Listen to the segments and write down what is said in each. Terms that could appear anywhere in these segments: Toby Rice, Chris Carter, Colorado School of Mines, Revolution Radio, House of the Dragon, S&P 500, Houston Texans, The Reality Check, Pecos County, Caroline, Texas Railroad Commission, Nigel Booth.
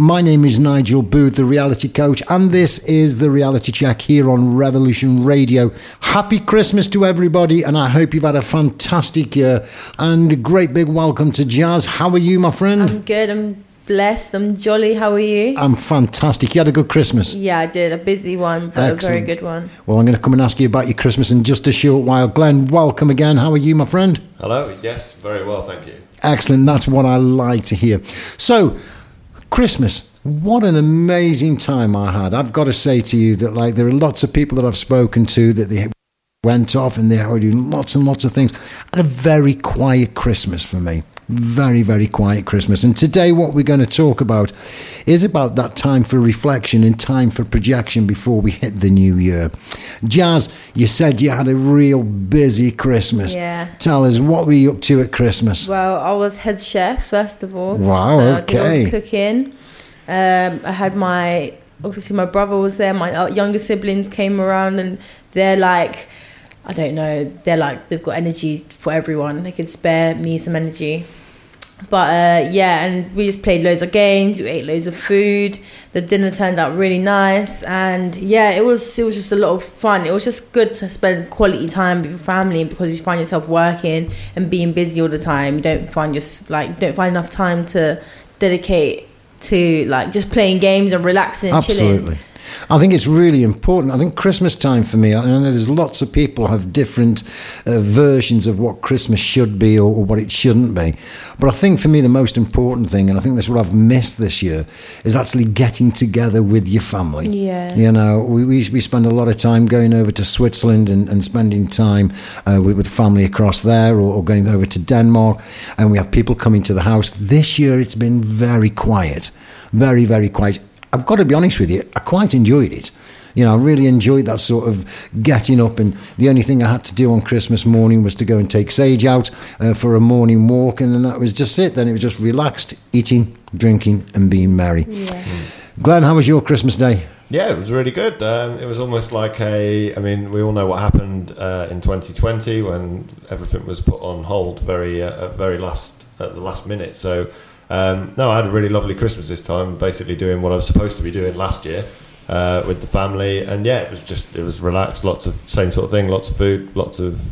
My name is Nigel Booth, the Reality Coach, and this is The Reality Check here on Revolution Radio. Happy Christmas to everybody, and I hope you've had a fantastic year, and a great big welcome to Jazz. How are you, my friend? I'm good. I'm blessed. I'm jolly. How are you? I'm fantastic. You had a good Christmas? Yeah, I did. A busy one, but excellent. A very good one. Well, I'm going to come and ask you about your Christmas in just a short while. Glenn, welcome again. How are you, my friend? Hello. Yes, very well, thank you. Excellent. That's what I like to hear. So, Christmas. What an amazing time I had. I've got to say to you that, like, there are lots of people that I've spoken to that they went off and they were doing lots and lots of things. I had a very quiet Christmas for me. Very, very quiet Christmas. And today what we're going to talk about is about that time for reflection and time for projection before we hit the new year. Jazz, you said you had a real busy Christmas. Yeah. Tell us, what were you up to at Christmas? Well, I was head chef, first of all. Wow, so okay. I did all cooking. I had my, obviously my brother was there, my younger siblings came around, and they're like, I don't know, they're like, they've got energy for everyone. They could spare me some energy. But yeah, and we just played loads of games, we ate loads of food, the dinner turned out really nice, and yeah, it was just a lot of fun. It was just good to spend quality time with your family, because you find yourself working and being busy all the time. You don't find enough time to dedicate to like just playing games and relaxing and chilling. Absolutely. I think it's really important. I think Christmas time for me, I know there's lots of people have different versions of what Christmas should be or what it shouldn't be. But I think for me the most important thing, and I think that's what I've missed this year, is actually getting together with your family. Yeah. You know, we spend a lot of time going over to Switzerland and spending time with family across there, or going over to Denmark, and we have people coming to the house. This year it's been very quiet. Very, very quiet. I've got to be honest with you, I quite enjoyed it. You know, I really enjoyed that sort of getting up, and the only thing I had to do on Christmas morning was to go and take Sage out for a morning walk, and then that was just it. Then it was just relaxed, eating, drinking and being merry. Yeah. Glenn, how was your Christmas day? Yeah, it was really good. It was almost like we all know what happened in 2020 when everything was put on hold at the last minute. So, I had a really lovely Christmas this time, basically doing what I was supposed to be doing last year with the family, and yeah, it was relaxed, lots of same sort of thing, lots of food, lots of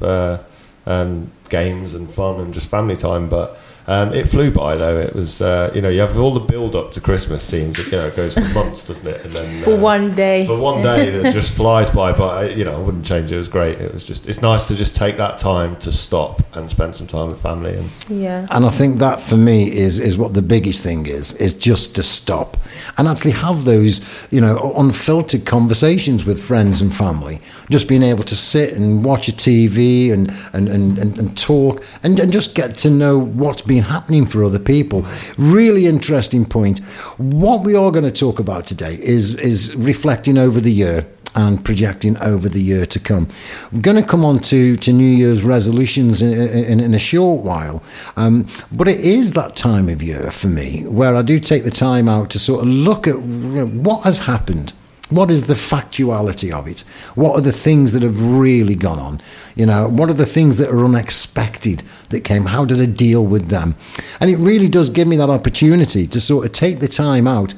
games and fun and just family time, but it flew by though. It was, you have all the build-up to Christmas scenes, it goes for months, doesn't it? And then For one day, it just flies by, but I wouldn't change it. It was great. It was just, it's nice to just take that time to stop and spend some time with family. And I think that for me is what the biggest thing is just to stop and actually have those, unfiltered conversations with friends and family. Just being able to sit and watch a TV and talk and just get to know what's been happening for other people. Really interesting point. What we are going to talk about today is reflecting over the year and projecting over the year to come. I'm going to come on to New Year's resolutions in a short while, but it is that time of year for me where I do take the time out to sort of look at what has happened. What is the factuality of it? What are the things that have really gone on? What are the things that are unexpected that came? How did I deal with them? And it really does give me that opportunity to sort of take the time out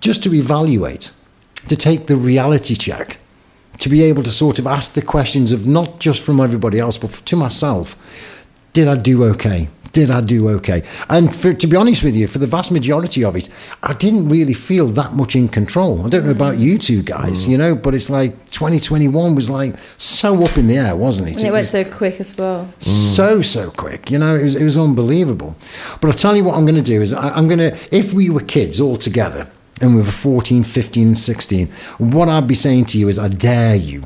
just to evaluate, to take the reality check, to be able to sort of ask the questions of not just from everybody else, but to myself. Did I do okay? Did I do okay? And to be honest with you, for the vast majority of it, I didn't really feel that much in control. I don't know about you two guys, but it's like 2021 was like so up in the air, wasn't it? And it went so quick as well. So quick. It was unbelievable. But I'll tell you what I'm going to do is if we were kids all together, and we were 14, 15, 16, what I'd be saying to you is, I dare you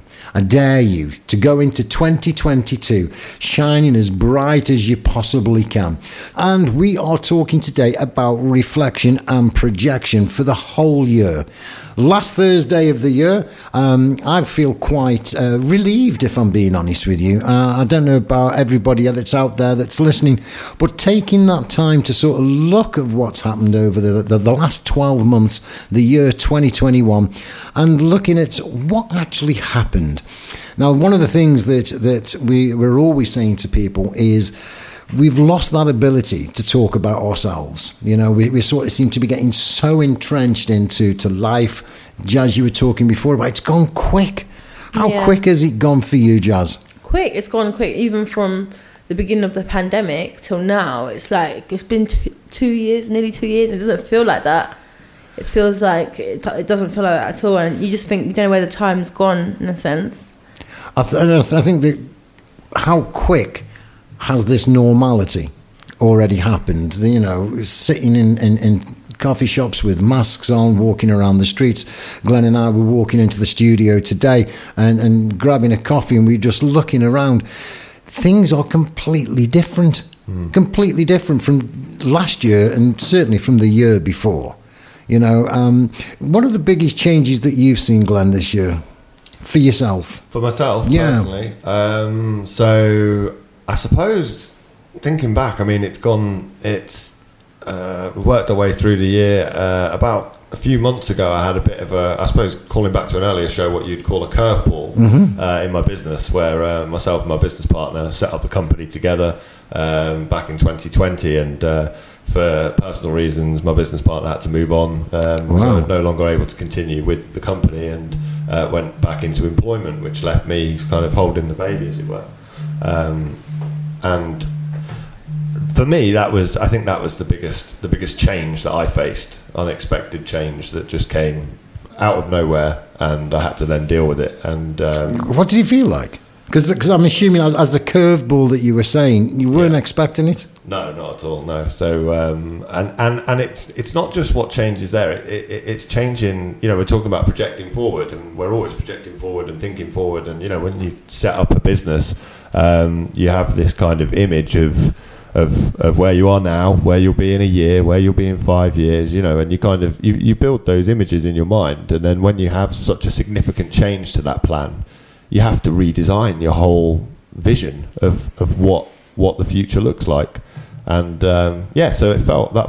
to go into 2022 shining as bright as you possibly can. And we are talking today about reflection and projection for the whole year. Last Thursday of the year, I feel quite relieved, if I'm being honest with you. I don't know about everybody that's out there that's listening, but taking that time to sort of look at what's happened over the last 12 months, the year 2021, and looking at what actually happened. Now, one of the things that we're always saying to people is we've lost that ability to talk about ourselves. You know, we sort of seem to be getting so entrenched into life. Jazz, you were talking before about it's gone quick. How quick has it gone for you, Jazz? Quick. It's gone quick. Even from the beginning of the pandemic till now, it's like it's been two years, nearly 2 years. It doesn't feel like that. It feels like it doesn't feel like that at all. And you just think, you don't know where the time's gone, in a sense. I think that how quick has this normality already happened? You know, sitting in coffee shops with masks on, walking around the streets. Glenn and I were walking into the studio today and grabbing a coffee, and we were just looking around. Things are completely different. Completely different from last year and certainly from the year before. You know, what are the biggest changes that you've seen, Glenn, this year? For yourself? For myself, personally. So, I suppose, thinking back, I mean, we worked our way through the year. About a few months ago, I had a bit of a, I suppose, calling back to an earlier show, what you'd call a curveball in my business, where myself and my business partner set up the company together back in 2020, and for personal reasons, my business partner had to move on, so I was no longer able to continue with the company, and went back into employment, which left me kind of holding the baby, as it were. And for me, I think that was the biggest change that I faced, unexpected change that just came out of nowhere, and I had to then deal with it. And what did you feel like? Because I'm assuming as the curveball that you were saying, you weren't expecting it? No, not at all, no. So, and it's not just what changes there. It's changing, you know, we're talking about projecting forward, and we're always projecting forward and thinking forward. And, you know, when you set up a business, you have this kind of image of where you are now, where you'll be in a year, where you'll be in 5 years, you know, and you kind of, you build those images in your mind. And then when you have such a significant change to that plan, you have to redesign your whole vision of what the future looks like. And so that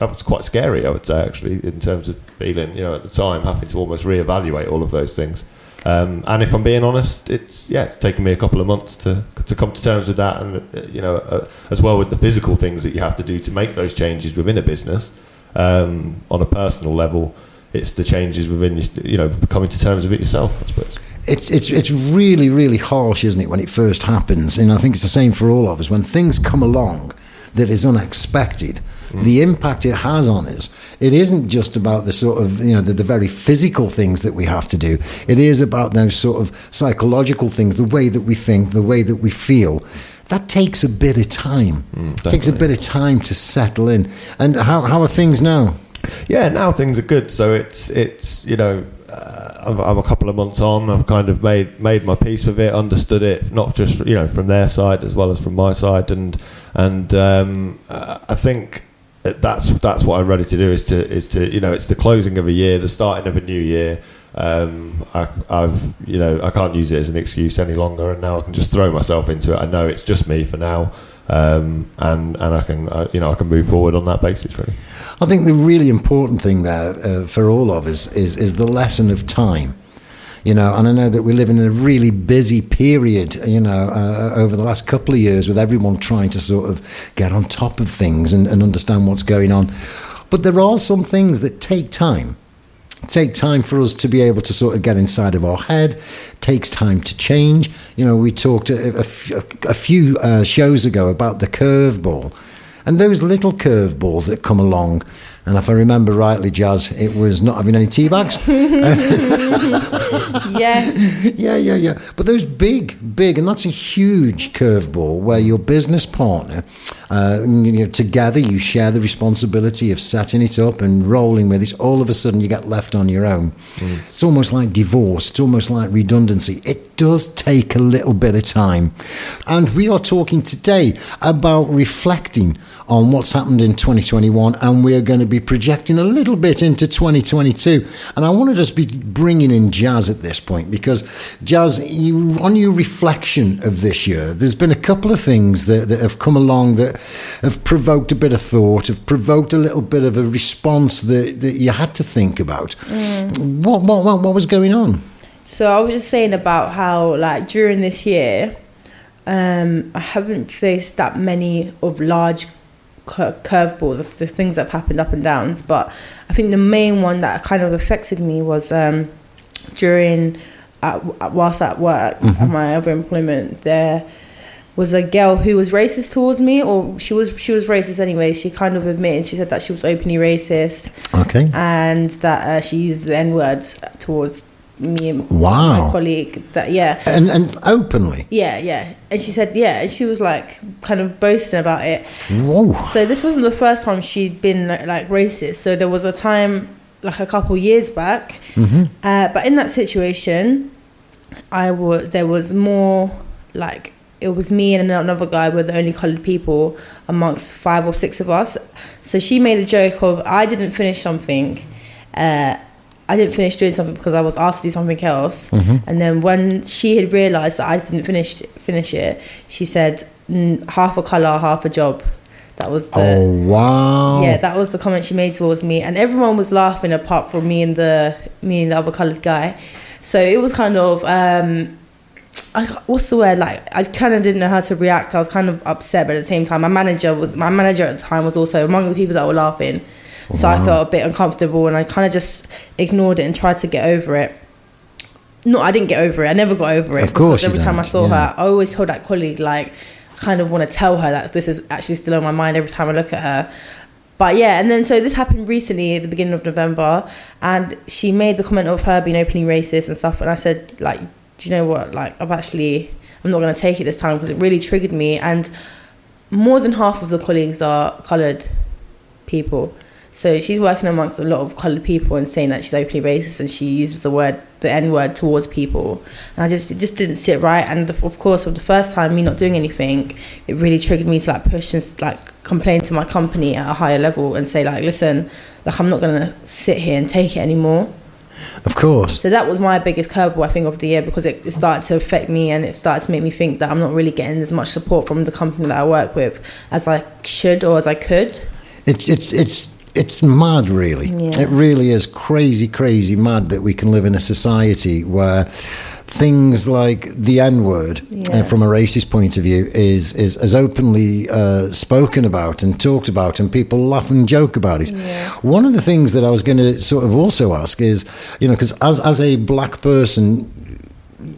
was quite scary, I would say, actually, in terms of feeling, you know, at the time, having to almost reevaluate all of those things. And if I'm being honest, it's taken me a couple of months to come to terms with that, and, you know, as well with the physical things that you have to do to make those changes within a business. On a personal level, it's the changes within, you know, coming to terms with it yourself, I suppose. It's really, really harsh, isn't it, when it first happens? And I think it's the same for all of us. When things come along that is unexpected, the impact it has on us, it isn't just about the sort of, you know, the very physical things that we have to do. It is about those sort of psychological things, the way that we think, the way that we feel. That takes a bit of time. It takes a bit of time to settle in. And how are things now? Yeah, now things are good. So it's you know, I'm a couple of months on. I've kind of made my peace with it, understood it, not just, you know, from their side as well as from my side, and I think that's what I'm ready to do is to you know, it's the closing of a year, the starting of a new year. I've you know, I can't use it as an excuse any longer, and now I can just throw myself into it. I know it's just me for now. And I can move forward on that basis, really. I think the really important thing there for all of us is the lesson of time. You know, and I know that we live in a really busy period, you know, over the last couple of years, with everyone trying to sort of get on top of things and understand what's going on. But there are some things that take time. Take time for us to be able to sort of get inside of our head. Takes time to change. You know, we talked a few shows ago about the curveball, and those little curveballs that come along. And if I remember rightly, Jazz, it was not having any tea bags. Yeah. But those big, and that's a huge curveball where your business partner, you know, together you share the responsibility of setting it up and rolling with it. All of a sudden you get left on your own. It's almost like divorce. It's almost like redundancy. It does take a little bit of time. And we are talking today about reflecting on what's happened in 2021, and we're going to be projecting a little bit into 2022. And I want to just be bringing in Jazz at this point, because Jazz, on your reflection of this year, there's been a couple of things that have come along that have provoked a bit of thought, have provoked a little bit of a response that you had to think about. What was going on? So I was just saying about how, like, during this year, I haven't faced that many of large curveballs of the things that have happened, up and downs, but I think the main one that kind of affected me was whilst at work, mm-hmm. at my other employment, there was a girl who was racist towards me, or she was racist anyway. She kind of admitted, she said that she was openly racist. Okay. And that she used the N-word towards me and wow. my colleague. That yeah. And openly? Yeah, yeah. And she said, yeah, and she was like kind of boasting about it. Whoa. So this wasn't the first time she'd been like racist. So there was a time like a couple years back. Mm-hmm. But in that situation, there was more like... It was me and another guy were the only coloured people amongst 5 or 6 of us. So she made a joke of, I didn't finish doing something because I was asked to do something else. Mm-hmm. And then when she had realised that I didn't finish it, she said, half a colour, half a job. That was oh, wow. Yeah, that was the comment she made towards me. And everyone was laughing apart from me and the other coloured guy. So it was kind of... what's the word? Like, I kind of didn't know how to react. I was kind of upset, but at the same time, my manager at the time was also among the people that were laughing. So wow. I felt a bit uncomfortable, and I kind of just ignored it and tried to get over it. No, I didn't get over it. I never got over it. Of course, every time I saw her, I always told that colleague, like, I kind of want to tell her that this is actually still on my mind every time I look at her. But yeah, and then so this happened recently at the beginning of November, and she made the comment of her being openly racist and stuff, and I said, like, do you know what, like, I'm not going to take it this time, because it really triggered me. And more than half of the colleagues are coloured people. So she's working amongst a lot of coloured people and saying that she's openly racist, and she uses the N-word towards people. And it just didn't sit right. And of course, for the first time, me not doing anything, it really triggered me to like push and like complain to my company at a higher level and say like, listen, like, I'm not going to sit here and take it anymore. Of course. So that was my biggest curveball, I think, of the year, because it started to affect me, and it started to make me think that I'm not really getting as much support from the company that I work with as I should or as I could. It's mad, really. Yeah. It really is crazy, crazy mad that we can live in a society where things like the N-word, yeah. From a racist point of view, is as openly spoken about and talked about, and people laugh and joke about it. Yeah. One of the things that I was going to sort of also ask is, you know, because as a black person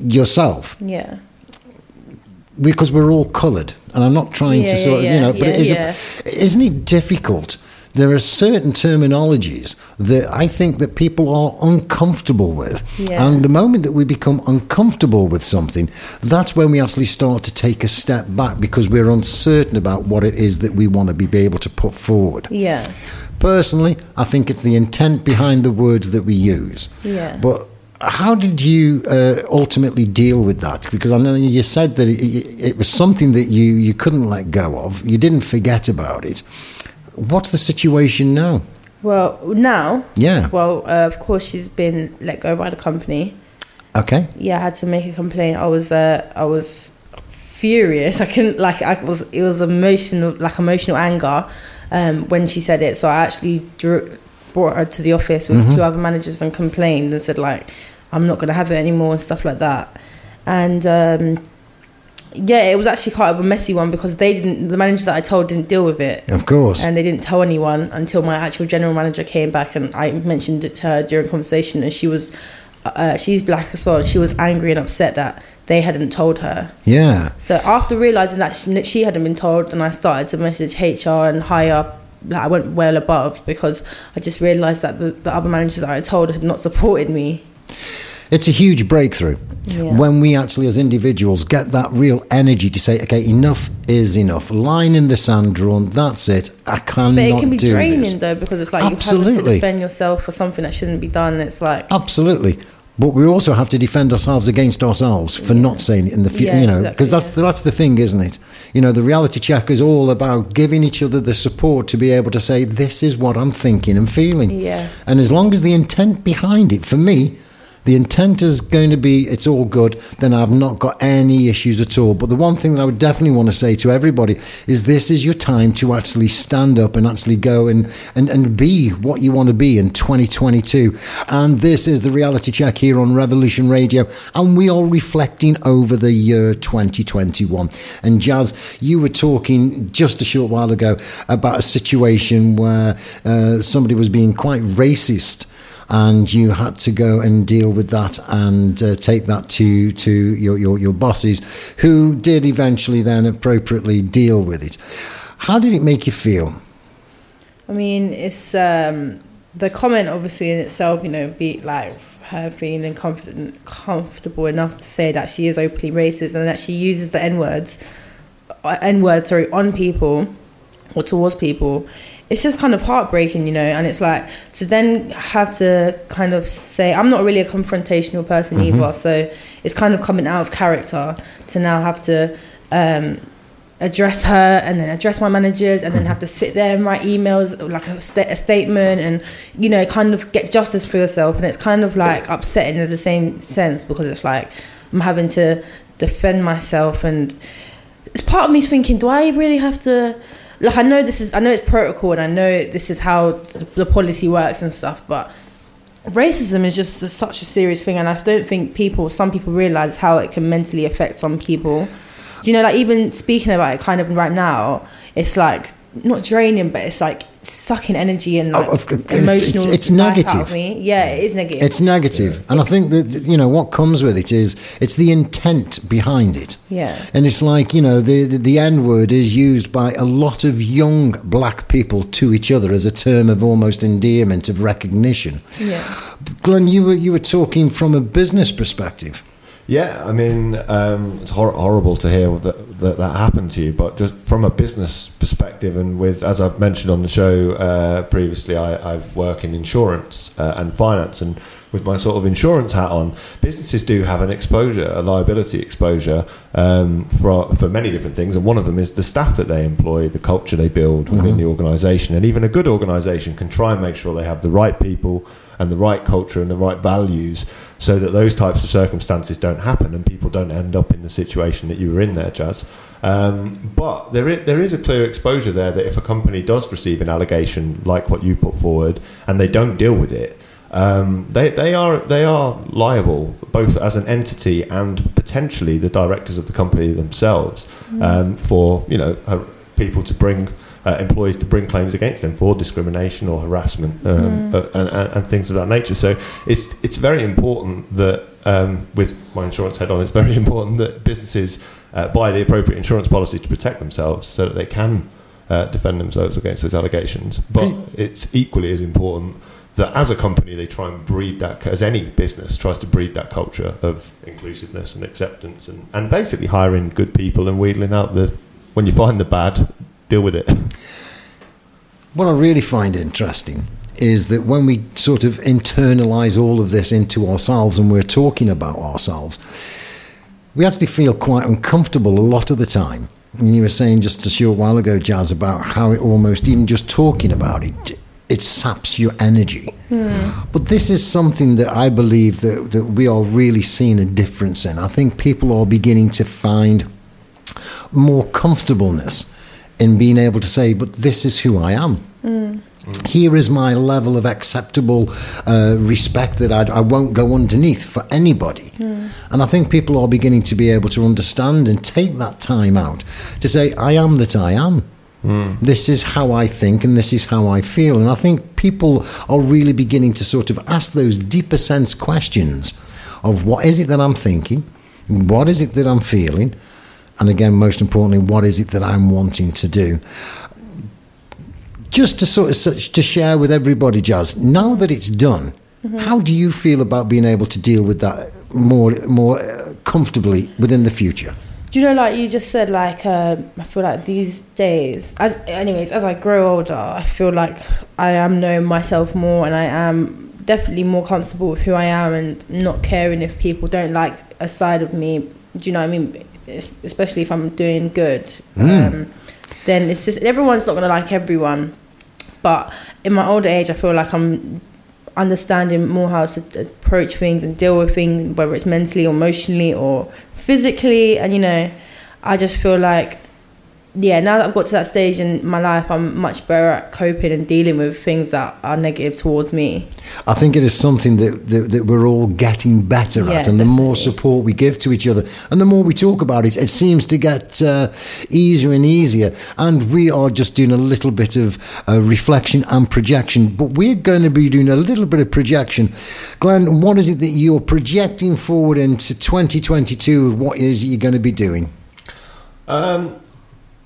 yourself, yeah, because we're all coloured, and I'm not trying to sort of, you know, but isn't it difficult? There are certain terminologies that I think that people are uncomfortable with. Yeah. And the moment that we become uncomfortable with something, that's when we actually start to take a step back, because we're uncertain about what it is that we want to be able to put forward. Yeah. Personally, I think it's the intent behind the words that we use. Yeah. But how did you ultimately deal with that? Because I know you said that it was something that you couldn't let go of. You didn't forget about it. What's the situation now? Well, now? Yeah. Well, of course, she's been let go by the company. Okay. Yeah, I had to make a complaint. I was furious. I couldn't, like, it was emotional anger when she said it. So I actually brought her to the office with mm-hmm. 2 other managers and complained and said, like, I'm not going to have it anymore and stuff like that. And... yeah, it was actually quite a messy one, because the manager that I told didn't deal with it. Of course. And they didn't tell anyone until my actual general manager came back, and I mentioned it to her during conversation, and she's black as well, and she was angry and upset that they hadn't told her. Yeah. So after realising that she hadn't been told, and I started to message HR and higher, like, I went well above, because I just realised that the other managers that I told had not supported me. It's a huge breakthrough when we actually, as individuals, get that real energy to say, okay, enough is enough. Line in the sand drawn, that's it. I cannot do this. But it can be draining, though, because it's like you have to defend yourself for something that shouldn't be done. It's like... Absolutely. But we also have to defend ourselves against ourselves for not saying it in the future, you know, because that's the thing, isn't it? You know, the reality check is all about giving each other the support to be able to say, this is what I'm thinking and feeling. Yeah. And as long as the intent behind it, for me... The intent is going to be, it's all good, then I've not got any issues at all. But the one thing that I would definitely want to say to everybody is this is your time to actually stand up and actually go and be what you want to be in 2022. And this is The Reality Check here on Revolution Radio, and we are reflecting over the year 2021. And Jazz, you were talking just a short while ago about a situation where somebody was being quite racist, and you had to go and deal with that and take that to your bosses, who did eventually then appropriately deal with it. How did it make you feel? I mean, it's the comment obviously in itself, you know, be like her feeling comfortable enough to say that she is openly racist and that she uses the N word on people or towards people. It's just kind of heartbreaking, you know, and it's like to then have to kind of say, I'm not really a confrontational person mm-hmm. either, so it's kind of coming out of character to now have to address her and then address my managers and then have to sit there and write emails, like a statement, and, you know, kind of get justice for yourself. And it's kind of like upsetting in the same sense, because it's like I'm having to defend myself, and it's part of me thinking, do I really have to... Like, I know it's protocol, and I know this is how the policy works and stuff, but racism is just such a serious thing, and I don't think some people realise how it can mentally affect some people. Do you know, like, even speaking about it kind of right now, it's like, not draining, but it's like sucking energy and like emotional it's negative out of me. Yeah, it is negative. It's negative. Yeah. And I think that, you know, what comes with it is it's the intent behind it. Yeah. And it's like, you know, the N-word is used by a lot of young black people to each other as a term of almost endearment, of recognition. Yeah. Glenn, you were talking from a business perspective. Yeah, I mean, it's horrible to hear that happened to you, but just from a business perspective, and with, as I've mentioned on the show previously, I work in insurance and finance, and with my sort of insurance hat on, businesses do have an exposure, a liability exposure for many different things, and one of them is the staff that they employ, the culture they build within mm-hmm. the organisation, and even a good organisation can try and make sure they have the right people and the right culture and the right values, so that those types of circumstances don't happen and people don't end up in the situation that you were in there, Jazz. But there is a clear exposure there that if a company does receive an allegation like what you put forward and they don't deal with it, they are liable, both as an entity and potentially the directors of the company themselves, for, you know, people to bring... employees to bring claims against them for discrimination or harassment and things of that nature. So it's very important that, with my insurance head on, it's very important that businesses buy the appropriate insurance policy to protect themselves so that they can defend themselves against those allegations. But it's equally as important that as a company they try and breed that, as any business tries to breed that culture of inclusiveness and acceptance and basically hiring good people and wheedling out the, when you find the bad, deal with it. What I really find interesting is that when we sort of internalise all of this into ourselves and we're talking about ourselves, we actually feel quite uncomfortable a lot of the time. And you were saying just a short while ago, Jazz, about how it almost, even just talking about it, it saps your energy. Mm. But this is something that I believe that we are really seeing a difference in. I think people are beginning to find more comfortableness in being able to say, but this is who I am. Mm. Here is my level of acceptable respect that I won't go underneath for anybody. Mm. And I think people are beginning to be able to understand and take that time out to say, I am that I am. Mm. This is how I think and this is how I feel. And I think people are really beginning to sort of ask those deeper sense questions of what is it that I'm thinking? What is it that I'm feeling? And again, most importantly, what is it that I'm wanting to do? Just to sort of to share with everybody, Jazz, now that it's done, mm-hmm. how do you feel about being able to deal with that more comfortably within the future? Do you know, like you just said, like I feel like these days, as I grow older, I feel like I am knowing myself more, and I am definitely more comfortable with who I am and not caring if people don't like a side of me. Do you know what I mean? Especially if I'm doing good, then it's just everyone's not going to like everyone. But in my older age, I feel like I'm understanding more how to approach things and deal with things, whether it's mentally or emotionally or physically. And, you know, I just feel like, yeah, now that I've got to that stage in my life, I'm much better at coping and dealing with things that are negative towards me. I think it is something that we're all getting better at, and the more support we give to each other and the more we talk about it, it seems to get easier and easier. And we are just doing a little bit of reflection and projection, but we're going to be doing a little bit of projection. Glenn, what is it that you're projecting forward into 2022 of what is it you're going to be doing?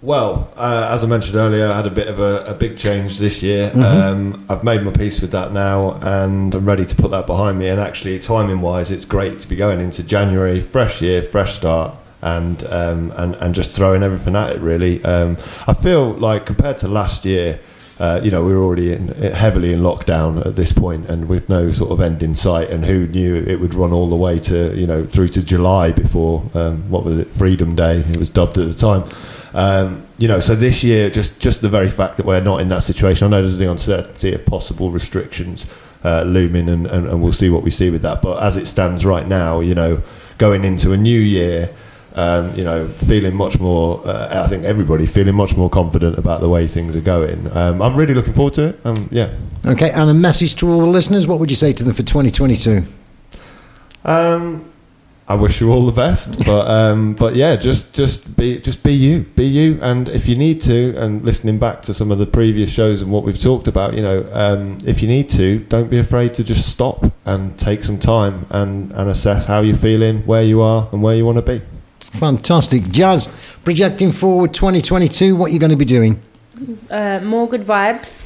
Well, as I mentioned earlier, I had a bit of a big change this year. Mm-hmm. I've made my peace with that now, and I'm ready to put that behind me. And actually, timing-wise, it's great to be going into January, fresh year, fresh start, and just throwing everything at it, really. I feel like, compared to last year, you know, we were already heavily in lockdown at this point, and with no sort of end in sight, and who knew it would run all the way to, you know, through to July before, what was it, Freedom Day, it was dubbed at the time. You know, so this year, just the very fact that we're not in that situation, I know there's the uncertainty of possible restrictions looming, and we'll see what we see with that. But as it stands right now, you know, going into a new year, you know, feeling much more, I think everybody feeling much more confident about the way things are going. I'm really looking forward to it. Yeah. Okay, and a message to all the listeners, what would you say to them for 2022? I wish you all the best, but yeah, just be you, and if you need to, and listening back to some of the previous shows and what we've talked about, you know, if you need to, don't be afraid to just stop and take some time and assess how you're feeling, where you are, and where you want to be. Fantastic. Jazz, projecting forward 2022, what are you going to be doing? More good vibes,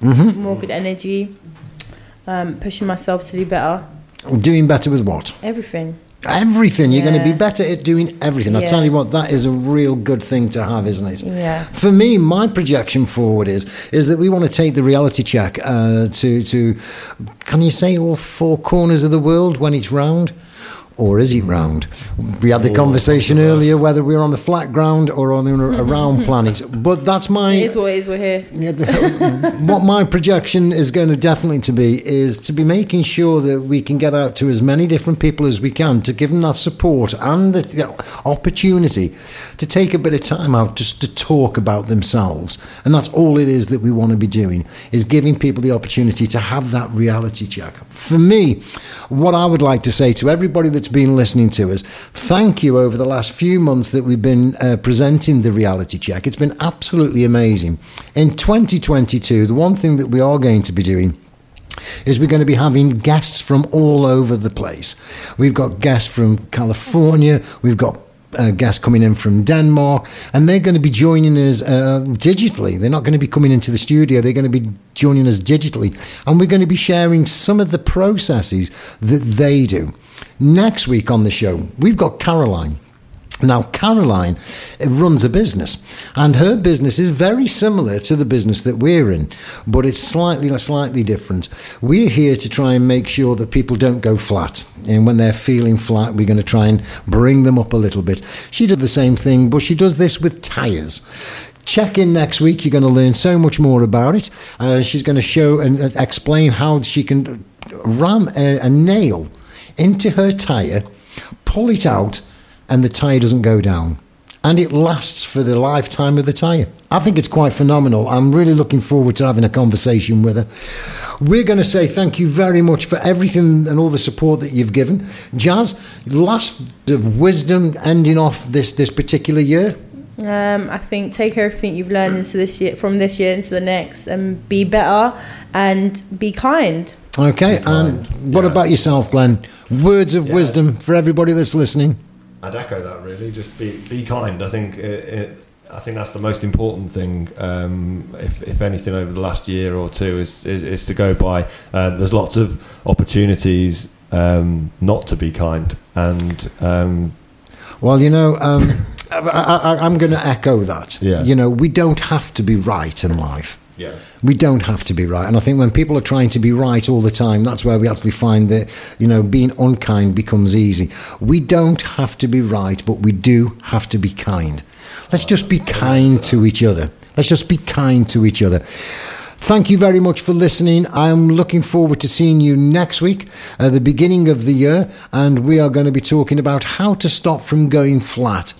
mm-hmm. more good energy, pushing myself to do better. Doing better with what? Everything. You're going to be better at doing everything. I tell you what, that is a real good thing to have, isn't it? Yeah. For me, my projection forward is that we want to take the reality check to can you say all four corners of the world when it's round? Or is it round? We had the conversation earlier whether we're on a flat ground or on a round planet. But that's my... It is what it is, we're here. What my projection is going to definitely to be is to be making sure that we can get out to as many different people as we can, to give them that support and the opportunity to take a bit of time out just to talk about themselves. And that's all it is that we want to be doing, is giving people the opportunity to have that reality check. For me, what I would like to say to everybody that's been listening to us, thank you over the last few months that we've been presenting the reality check. It's been absolutely amazing. In 2022, the one thing that we are going to be doing is we're going to be having guests from all over the place. We've got guests from California, we've got guests coming in from Denmark, and they're going to be joining us digitally. They're not going to be coming into the studio, they're going to be joining us digitally, and we're going to be sharing some of the processes that they do. Next week on the show, we've got Caroline. Now, Caroline runs a business, and her business is very similar to the business that we're in, but it's slightly different. We're here to try and make sure that people don't go flat, and when they're feeling flat, we're going to try and bring them up a little bit. She did the same thing, but she does this with tyres. Check in next week. You're going to learn so much more about it. She's going to show and explain how she can ram a nail into her tyre, pull it out, and the tyre doesn't go down. And it lasts for the lifetime of the tyre. I think it's quite phenomenal. I'm really looking forward to having a conversation with her. We're going to say thank you very much for everything and all the support that you've given. Jazz, last of wisdom ending off this particular year? I think take everything you've learned from this year into the next, and be better and be kind. Okay, and what about yourself, Glenn? Words of wisdom for everybody that's listening. I'd echo that, really. Just be kind. I think that's the most important thing. If anything, over the last year or two, is to go by. There's lots of opportunities not to be kind, and well, you know. I'm going to echo that. Yeah. You know, we don't have to be right in life. Yeah. We don't have to be right. And I think when people are trying to be right all the time, that's where we actually find that, you know, being unkind becomes easy. We don't have to be right, but we do have to be kind. Let's just be kind to each other. Thank you very much for listening. I'm looking forward to seeing you next week at the beginning of the year, and we are going to be talking about how to stop from going flat.